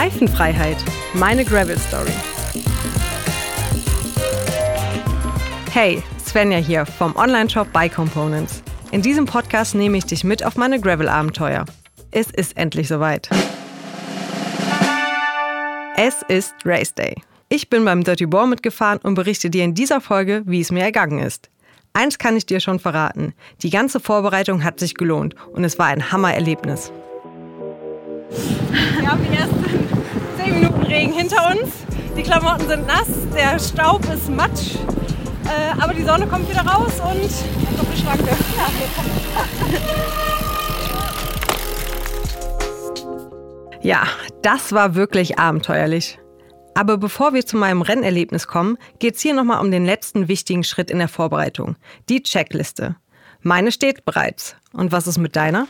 Reifenfreiheit – meine Gravel-Story. Hey, Svenja hier vom Online-Shop Bike Components. In diesem Podcast nehme ich dich mit auf meine Gravel-Abenteuer. Es ist endlich soweit. Es ist Race Day. Ich bin beim Dirty Boar mitgefahren und berichte dir in dieser Folge, wie es mir ergangen ist. Eins kann ich dir schon verraten. Die ganze Vorbereitung hat sich gelohnt und es war ein Hammererlebnis. Wir haben die ersten 10 Minuten Regen hinter uns. Die Klamotten sind nass, der Staub ist matsch. Aber die Sonne kommt wieder raus und jetzt kommt die Schranke. Ja, das war wirklich abenteuerlich. Aber bevor wir zu meinem Rennerlebnis kommen, geht's hier nochmal um den letzten wichtigen Schritt in der Vorbereitung, die Checkliste. Meine steht bereits. Und was ist mit deiner?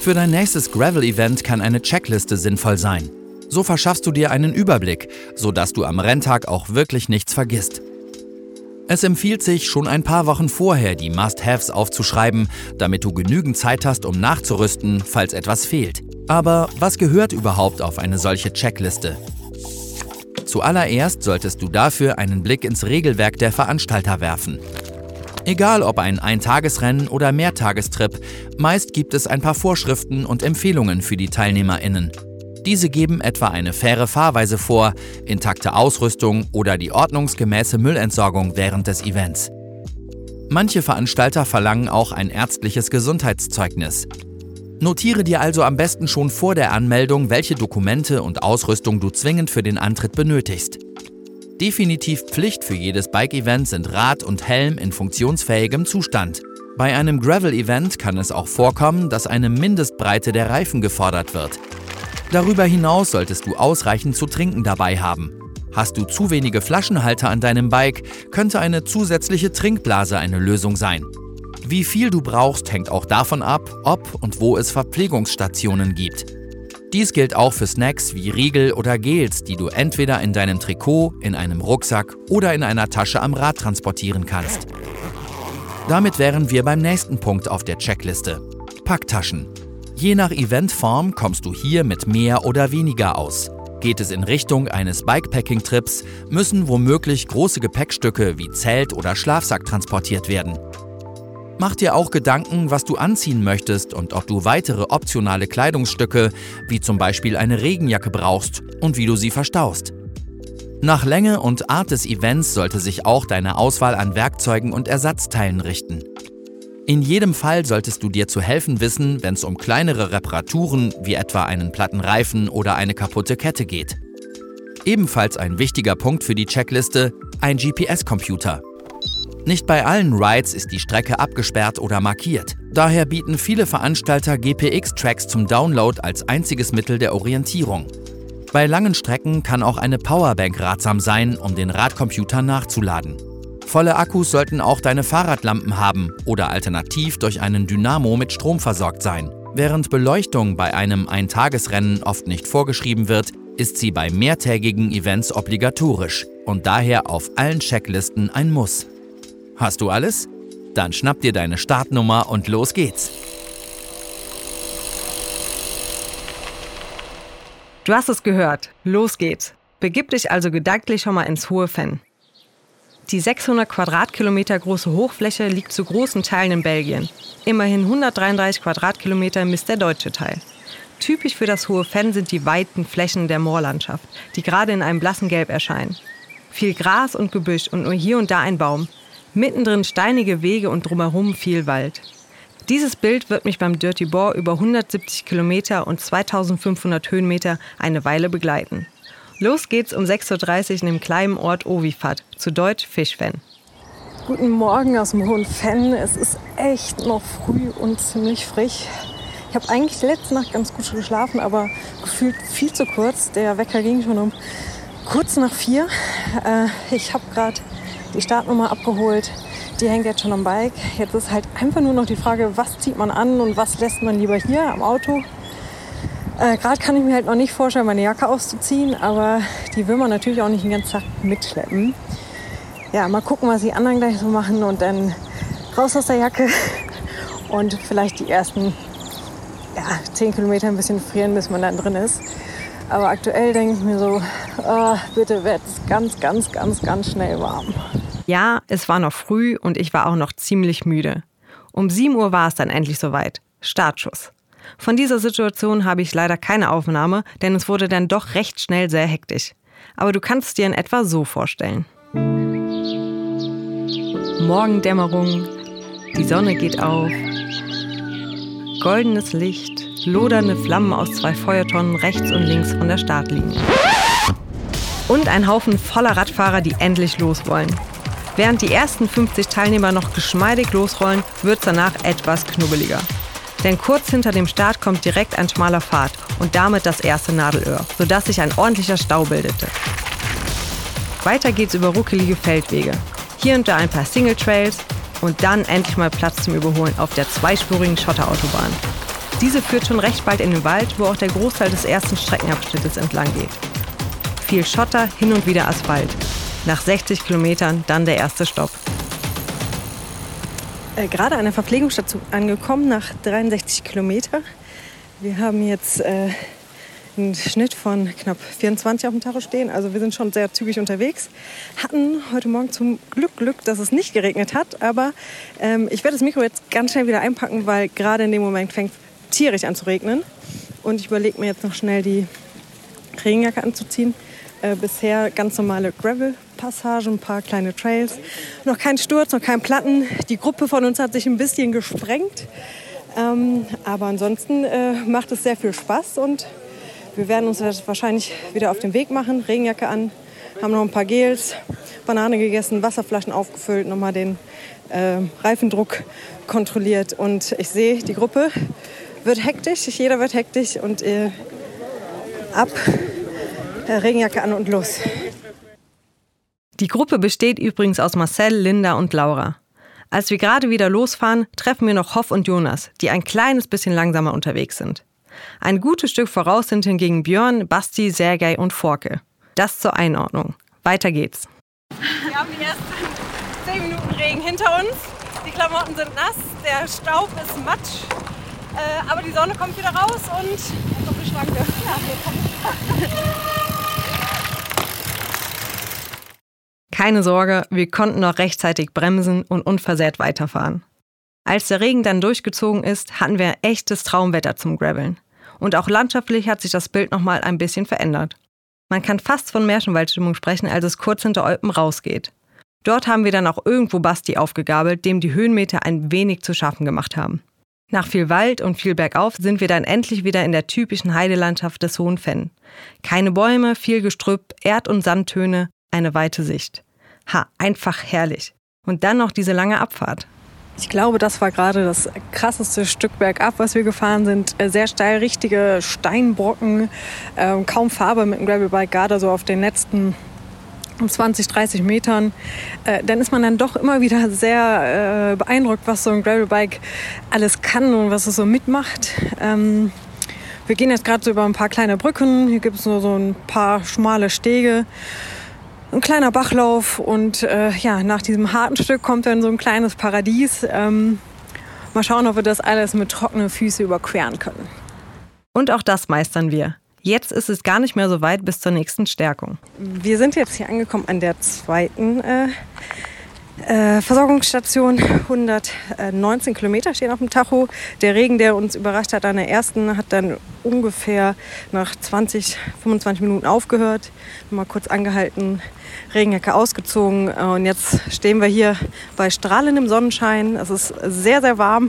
Für dein nächstes Gravel-Event kann eine Checkliste sinnvoll sein. So verschaffst du dir einen Überblick, sodass du am Renntag auch wirklich nichts vergisst. Es empfiehlt sich, schon ein paar Wochen vorher die Must-Haves aufzuschreiben, damit du genügend Zeit hast, um nachzurüsten, falls etwas fehlt. Aber was gehört überhaupt auf eine solche Checkliste? Zuallererst solltest du dafür einen Blick ins Regelwerk der Veranstalter werfen. Egal ob ein Eintagesrennen oder Mehrtagestrip, meist gibt es ein paar Vorschriften und Empfehlungen für die TeilnehmerInnen. Diese geben etwa eine faire Fahrweise vor, intakte Ausrüstung oder die ordnungsgemäße Müllentsorgung während des Events. Manche Veranstalter verlangen auch ein ärztliches Gesundheitszeugnis. Notiere dir also am besten schon vor der Anmeldung, welche Dokumente und Ausrüstung du zwingend für den Antritt benötigst. Definitiv Pflicht für jedes Bike-Event sind Rad und Helm in funktionsfähigem Zustand. Bei einem Gravel-Event kann es auch vorkommen, dass eine Mindestbreite der Reifen gefordert wird. Darüber hinaus solltest du ausreichend zu trinken dabei haben. Hast du zu wenige Flaschenhalter an deinem Bike, könnte eine zusätzliche Trinkblase eine Lösung sein. Wie viel du brauchst, hängt auch davon ab, ob und wo es Verpflegungsstationen gibt. Dies gilt auch für Snacks wie Riegel oder Gels, die du entweder in deinem Trikot, in einem Rucksack oder in einer Tasche am Rad transportieren kannst. Damit wären wir beim nächsten Punkt auf der Checkliste: Packtaschen. Je nach Eventform kommst du hier mit mehr oder weniger aus. Geht es in Richtung eines Bikepacking-Trips, müssen womöglich große Gepäckstücke wie Zelt oder Schlafsack transportiert werden. Mach dir auch Gedanken, was du anziehen möchtest und ob du weitere optionale Kleidungsstücke, wie zum Beispiel eine Regenjacke brauchst und wie du sie verstaust. Nach Länge und Art des Events sollte sich auch deine Auswahl an Werkzeugen und Ersatzteilen richten. In jedem Fall solltest du dir zu helfen wissen, wenn es um kleinere Reparaturen wie etwa einen platten Reifen oder eine kaputte Kette geht. Ebenfalls ein wichtiger Punkt für die Checkliste: ein GPS-Computer. Nicht bei allen Rides ist die Strecke abgesperrt oder markiert. Daher bieten viele Veranstalter GPX-Tracks zum Download als einziges Mittel der Orientierung. Bei langen Strecken kann auch eine Powerbank ratsam sein, um den Radcomputer nachzuladen. Volle Akkus sollten auch deine Fahrradlampen haben oder alternativ durch einen Dynamo mit Strom versorgt sein. Während Beleuchtung bei einem Eintagesrennen oft nicht vorgeschrieben wird, ist sie bei mehrtägigen Events obligatorisch und daher auf allen Checklisten ein Muss. Hast du alles? Dann schnapp dir deine Startnummer und los geht's! Du hast es gehört, los geht's! Begib dich also gedanklich schon mal ins Hohe Venn. Die 600 Quadratkilometer große Hochfläche liegt zu großen Teilen in Belgien. Immerhin 133 Quadratkilometer misst der deutsche Teil. Typisch für das Hohe Venn sind die weiten Flächen der Moorlandschaft, die gerade in einem blassen Gelb erscheinen. Viel Gras und Gebüsch und nur hier und da ein Baum. Mittendrin steinige Wege und drumherum viel Wald. Dieses Bild wird mich beim Dirty Boar über 170 Kilometer und 2500 Höhenmeter eine Weile begleiten. Los geht's um 6:30 Uhr in dem kleinen Ort Ovifat, zu Deutsch Fischvenn. Guten Morgen aus dem Hohen Venn. Es ist echt noch früh und ziemlich frisch. Ich habe eigentlich letzte Nacht ganz gut geschlafen, aber gefühlt viel zu kurz. Der Wecker ging schon um kurz nach 4. Ich habe gerade die Startnummer abgeholt, die hängt jetzt schon am Bike. Jetzt ist halt einfach nur noch die Frage, was zieht man an und was lässt man lieber hier am Auto. Gerade kann ich mir halt noch nicht vorstellen, meine Jacke auszuziehen, aber die will man natürlich auch nicht den ganzen Tag mitschleppen. Ja, mal gucken, was die anderen gleich so machen und dann raus aus der Jacke und vielleicht die ersten 10 Kilometer ein bisschen frieren, bis man dann drin ist. Aber aktuell denke ich mir so, bitte wird es ganz, ganz, ganz, ganz schnell warm. Ja, es war noch früh und ich war auch noch ziemlich müde. Um 7 Uhr war es dann endlich soweit. Startschuss. Von dieser Situation habe ich leider keine Aufnahme, denn es wurde dann doch recht schnell sehr hektisch. Aber du kannst es dir in etwa so vorstellen. Morgendämmerung, die Sonne geht auf, goldenes Licht, lodernde Flammen aus 2 Feuertonnen rechts und links von der Startlinie. Und ein Haufen voller Radfahrer, die endlich los wollen. Während die ersten 50 Teilnehmer noch geschmeidig losrollen, wird es danach etwas knubbeliger. Denn kurz hinter dem Start kommt direkt ein schmaler Pfad und damit das erste Nadelöhr, sodass sich ein ordentlicher Stau bildete. Weiter geht's über ruckelige Feldwege. Hier und da ein paar Single Trails und dann endlich mal Platz zum Überholen auf der zweispurigen Schotterautobahn. Diese führt schon recht bald in den Wald, wo auch der Großteil des ersten Streckenabschnittes entlang geht. Viel Schotter, hin und wieder Asphalt. Nach 60 Kilometern dann der erste Stopp. Gerade an der Verpflegungsstation angekommen, nach 63 Kilometern. Wir haben jetzt einen Schnitt von knapp 24 auf dem Tacho stehen. Also wir sind schon sehr zügig unterwegs. Hatten heute Morgen zum Glück, dass es nicht geregnet hat. Aber ich werde das Mikro jetzt ganz schnell wieder einpacken, weil gerade in dem Moment fängt es tierisch an zu regnen. Und ich überlege mir jetzt noch schnell die Regenjacke anzuziehen. Bisher ganz normale Gravel-Passagen, ein paar kleine Trails. Noch kein Sturz, noch kein Platten. Die Gruppe von uns hat sich ein bisschen gesprengt. Aber ansonsten macht es sehr viel Spaß und wir werden uns wahrscheinlich wieder auf den Weg machen. Regenjacke an, haben noch ein paar Gels, Banane gegessen, Wasserflaschen aufgefüllt, nochmal den Reifendruck kontrolliert. Und ich sehe, die Gruppe wird hektisch, jeder wird hektisch und ab. Regenjacke an und los. Die Gruppe besteht übrigens aus Marcel, Linda und Laura. Als wir gerade wieder losfahren, treffen wir noch Hoff und Jonas, die ein kleines bisschen langsamer unterwegs sind. Ein gutes Stück voraus sind hingegen Björn, Basti, Sergej und Forke. Das zur Einordnung. Weiter geht's. Wir haben die ersten 10 Minuten Regen hinter uns. Die Klamotten sind nass, der Staub ist matsch. Aber die Sonne kommt wieder raus und jetzt kommt die Schranke. Keine Sorge, wir konnten noch rechtzeitig bremsen und unversehrt weiterfahren. Als der Regen dann durchgezogen ist, hatten wir echtes Traumwetter zum Graveln. Und auch landschaftlich hat sich das Bild nochmal ein bisschen verändert. Man kann fast von Märchenwaldstimmung sprechen, als es kurz hinter Olpen rausgeht. Dort haben wir dann auch irgendwo Basti aufgegabelt, dem die Höhenmeter ein wenig zu schaffen gemacht haben. Nach viel Wald und viel bergauf sind wir dann endlich wieder in der typischen Heidelandschaft des Hohen Venn. Keine Bäume, viel Gestrüpp, Erd- und Sandtöne, eine weite Sicht. Ha, einfach herrlich. Und dann noch diese lange Abfahrt. Ich glaube, das war gerade das krasseste Stück bergab, was wir gefahren sind. Sehr steil, richtige Steinbrocken, kaum Farbe mit dem Gravelbike, gerade so auf den letzten 20, 30 Metern. Dann ist man dann doch immer wieder sehr beeindruckt, was so ein Gravelbike alles kann und was es so mitmacht. Wir gehen jetzt gerade so über ein paar kleine Brücken. Hier gibt es nur so ein paar schmale Stege. Ein kleiner Bachlauf und nach diesem harten Stück kommt dann so ein kleines Paradies. Mal schauen, ob wir das alles mit trockenen Füßen überqueren können. Und auch das meistern wir. Jetzt ist es gar nicht mehr so weit bis zur nächsten Stärkung. Wir sind jetzt hier angekommen an der zweiten Versorgungsstation. 119 Kilometer stehen auf dem Tacho. Der Regen, der uns überrascht hat an der ersten, hat dann ungefähr nach 20, 25 Minuten aufgehört. Mal kurz angehalten, Regenjacke ausgezogen. Und jetzt stehen wir hier bei strahlendem Sonnenschein. Es ist sehr, sehr warm.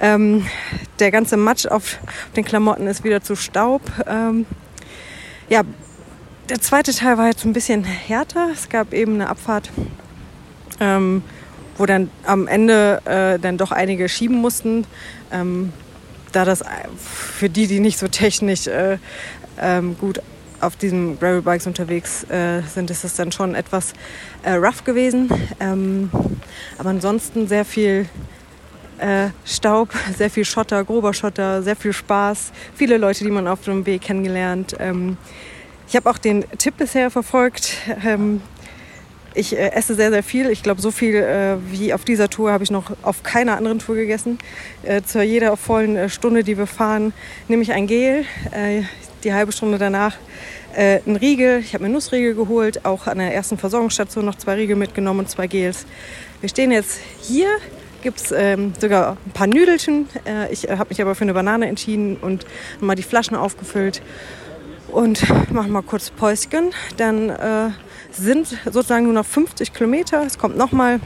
Der ganze Matsch auf den Klamotten ist wieder zu Staub. Der zweite Teil war jetzt ein bisschen härter. Es gab eben eine Abfahrt, wo dann am Ende dann doch einige schieben mussten. Da das für die nicht so technisch gut auf diesen Gravelbikes unterwegs sind, ist es dann schon etwas rough gewesen. Aber ansonsten sehr viel Staub, sehr viel Schotter, grober Schotter, sehr viel Spaß. Viele Leute, die man auf dem Weg kennengelernt. Ich habe auch den Tipp bisher verfolgt. Ich esse sehr, sehr viel. Ich glaube, so viel wie auf dieser Tour habe ich noch auf keiner anderen Tour gegessen. Zu jeder vollen Stunde, die wir fahren, nehme ich ein Gel. die halbe Stunde danach einen Riegel. Ich habe mir Nussriegel geholt, auch an der ersten Versorgungsstation noch 2 Riegel mitgenommen und 2 Gels. Wir stehen jetzt hier, gibt es sogar ein paar Nüdelchen. Ich habe mich aber für eine Banane entschieden und mal die Flaschen aufgefüllt und machen mal kurz Päuschen. Dann sind sozusagen nur noch 50 Kilometer. Es kommt nochmal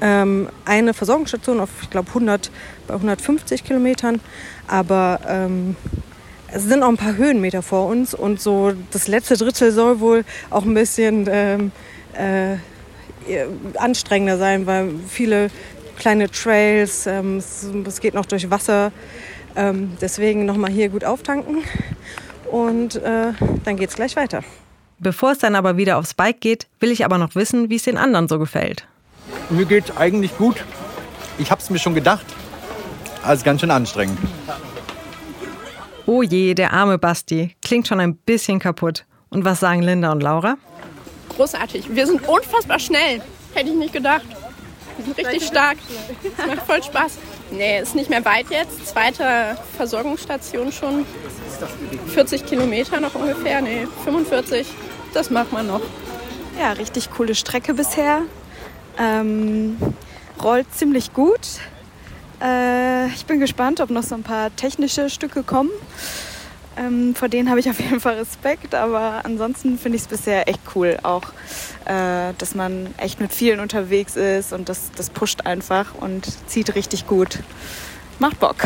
eine Versorgungsstation auf, ich glaube, 100 bei 150 Kilometern. Aber es sind auch ein paar Höhenmeter vor uns und so das letzte Drittel soll wohl auch ein bisschen anstrengender sein, weil viele kleine Trails, es geht noch durch Wasser. Deswegen nochmal hier gut auftanken und dann geht's gleich weiter. Bevor es dann aber wieder aufs Bike geht, will ich aber noch wissen, wie es den anderen so gefällt. Mir geht's eigentlich gut. Ich hab's mir schon gedacht. Also ganz schön anstrengend. Oh je, der arme Basti. Klingt schon ein bisschen kaputt. Und was sagen Linda und Laura? Großartig. Wir sind unfassbar schnell. Hätte ich nicht gedacht. Wir sind richtig stark. Das macht voll Spaß. Nee, ist nicht mehr weit jetzt. 2. Versorgungsstation schon. 40 Kilometer noch ungefähr. Nee, 45. Das macht man noch. Ja, richtig coole Strecke bisher. Rollt ziemlich gut. Ich bin gespannt, ob noch so ein paar technische Stücke kommen. Vor denen habe ich auf jeden Fall Respekt, aber ansonsten finde ich es bisher echt cool, auch dass man echt mit vielen unterwegs ist und das pusht einfach und zieht richtig gut. Macht Bock.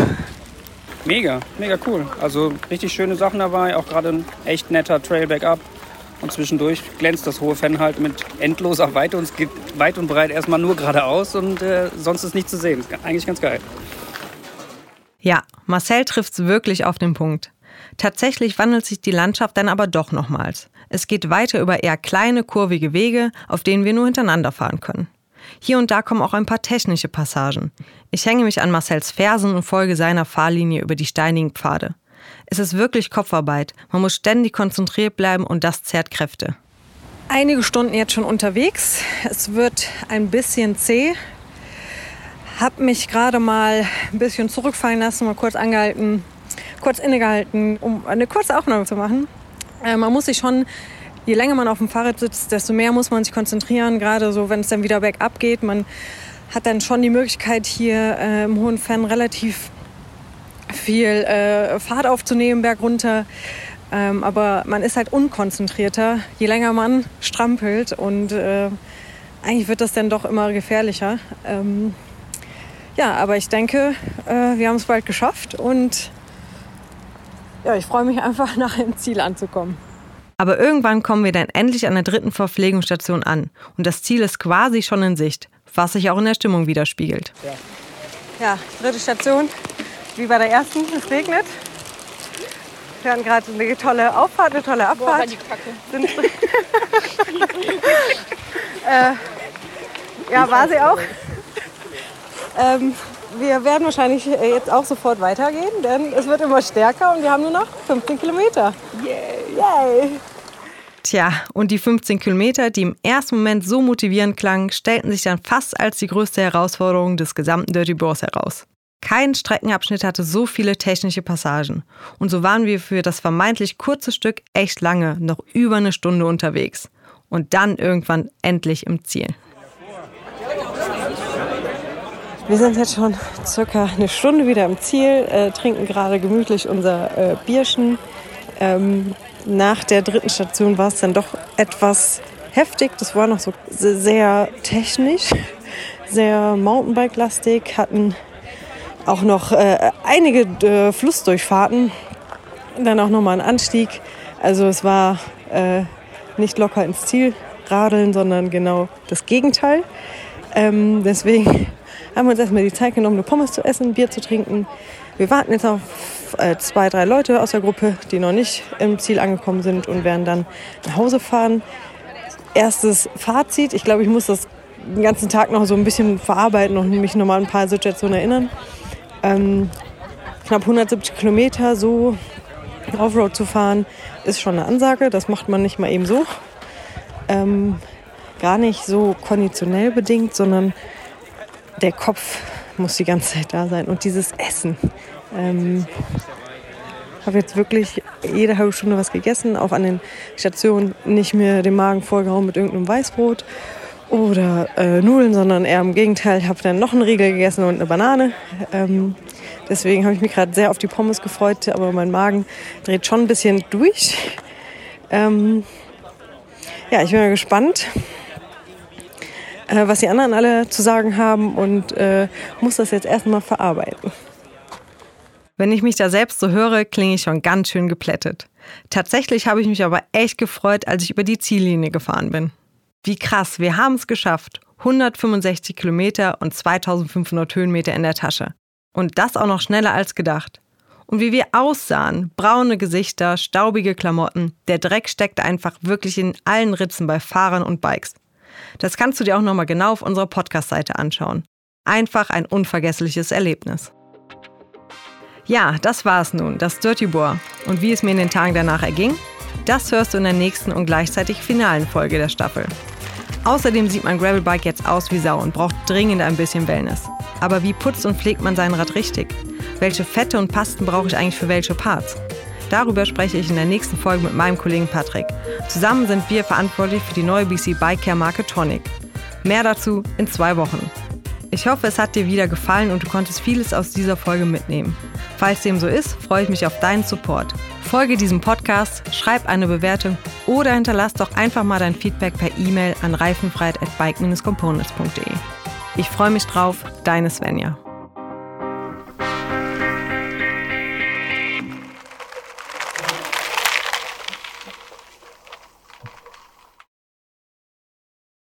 Mega, mega cool. Also richtig schöne Sachen dabei, auch gerade ein echt netter Trail bergab. Und zwischendurch glänzt das Hohe Venn halt mit endloser Weite und es geht weit und breit erstmal nur geradeaus und sonst ist nichts zu sehen. Ist eigentlich ganz geil. Ja, Marcel trifft's wirklich auf den Punkt. Tatsächlich wandelt sich die Landschaft dann aber doch nochmals. Es geht weiter über eher kleine, kurvige Wege, auf denen wir nur hintereinander fahren können. Hier und da kommen auch ein paar technische Passagen. Ich hänge mich an Marcels Fersen und folge seiner Fahrlinie über die steinigen Pfade. Es ist wirklich Kopfarbeit. Man muss ständig konzentriert bleiben und das zehrt Kräfte. Einige Stunden jetzt schon unterwegs. Es wird ein bisschen zäh. Hab mich gerade mal ein bisschen zurückfallen lassen, mal kurz angehalten, kurz innegehalten, um eine kurze Aufnahme zu machen. Man muss sich schon, je länger man auf dem Fahrrad sitzt, desto mehr muss man sich konzentrieren. Gerade so, wenn es dann wieder bergab geht. Man hat dann schon die Möglichkeit, hier im Hohen Venn relativ viel Fahrt aufzunehmen bergunter, aber man ist halt unkonzentrierter, je länger man strampelt und eigentlich wird das dann doch immer gefährlicher. Ja, aber ich denke, wir haben es bald geschafft und ja, ich freue mich einfach, nachher im Ziel anzukommen. Aber irgendwann kommen wir dann endlich an der 3. Verpflegungsstation an und das Ziel ist quasi schon in Sicht, was sich auch in der Stimmung widerspiegelt. Ja, 3. Station. Wie bei der ersten, es regnet. Wir hatten gerade eine tolle Auffahrt, eine tolle Abfahrt. Boah, die Kacke. Ja, war sie auch. Wir werden wahrscheinlich jetzt auch sofort weitergehen, denn es wird immer stärker und wir haben nur noch 15 Kilometer. Yay! Tja, und die 15 Kilometer, die im ersten Moment so motivierend klangen, stellten sich dann fast als die größte Herausforderung des gesamten Dirty Boars heraus. Kein Streckenabschnitt hatte so viele technische Passagen. Und so waren wir für das vermeintlich kurze Stück echt lange, noch über eine Stunde unterwegs. Und dann irgendwann endlich im Ziel. Wir sind jetzt schon circa eine Stunde wieder im Ziel, trinken gerade gemütlich unser Bierchen. Nach der 3. Station war es dann doch etwas heftig. Das war noch so sehr technisch, sehr Mountainbike-lastig, hatten auch noch einige Flussdurchfahrten, dann auch nochmal ein Anstieg. Also es war nicht locker ins Ziel radeln, sondern genau das Gegenteil. Deswegen haben wir uns erstmal die Zeit genommen, eine Pommes zu essen, Bier zu trinken. Wir warten jetzt auf 2, 3 Leute aus der Gruppe, die noch nicht im Ziel angekommen sind und werden dann nach Hause fahren. Erstes Fazit, ich glaube, ich muss das den ganzen Tag noch so ein bisschen verarbeiten und mich nochmal an ein paar Situationen erinnern. Knapp 170 Kilometer so Offroad zu fahren, ist schon eine Ansage. Das macht man nicht mal eben so. Gar nicht so konditionell bedingt, sondern der Kopf muss die ganze Zeit da sein. Und dieses Essen. habe jetzt wirklich jede halbe Stunde was gegessen, auch an den Stationen nicht mehr den Magen vollgehauen mit irgendeinem Weißbrot oder Nudeln, sondern eher im Gegenteil. Ich habe dann noch einen Riegel gegessen und eine Banane. Deswegen habe ich mich gerade sehr auf die Pommes gefreut, aber mein Magen dreht schon ein bisschen durch. Ja, ich bin mal gespannt, was die anderen alle zu sagen haben und muss das jetzt erstmal verarbeiten. Wenn ich mich da selbst so höre, klinge ich schon ganz schön geplättet. Tatsächlich habe ich mich aber echt gefreut, als ich über die Ziellinie gefahren bin. Wie krass, wir haben es geschafft. 165 Kilometer und 2500 Höhenmeter in der Tasche. Und das auch noch schneller als gedacht. Und wie wir aussahen, braune Gesichter, staubige Klamotten, der Dreck steckte einfach wirklich in allen Ritzen bei Fahrern und Bikes. Das kannst du dir auch nochmal genau auf unserer Podcast-Seite anschauen. Einfach ein unvergessliches Erlebnis. Ja, das war's nun, das Dirty Boar. Und wie es mir in den Tagen danach erging, das hörst du in der nächsten und gleichzeitig finalen Folge der Staffel. Außerdem sieht mein Gravelbike jetzt aus wie Sau und braucht dringend ein bisschen Wellness. Aber wie putzt und pflegt man sein Rad richtig? Welche Fette und Pasten brauche ich eigentlich für welche Parts? Darüber spreche ich in der nächsten Folge mit meinem Kollegen Patrick. Zusammen sind wir verantwortlich für die neue BC Bike Care Marke Tonic. Mehr dazu in 2 Wochen. Ich hoffe, es hat dir wieder gefallen und du konntest vieles aus dieser Folge mitnehmen. Falls dem so ist, freue ich mich auf deinen Support. Folge diesem Podcast, schreib eine Bewertung oder hinterlass doch einfach mal dein Feedback per E-Mail an reifenfreiheit@bike-components.de. Ich freue mich drauf, deine Svenja.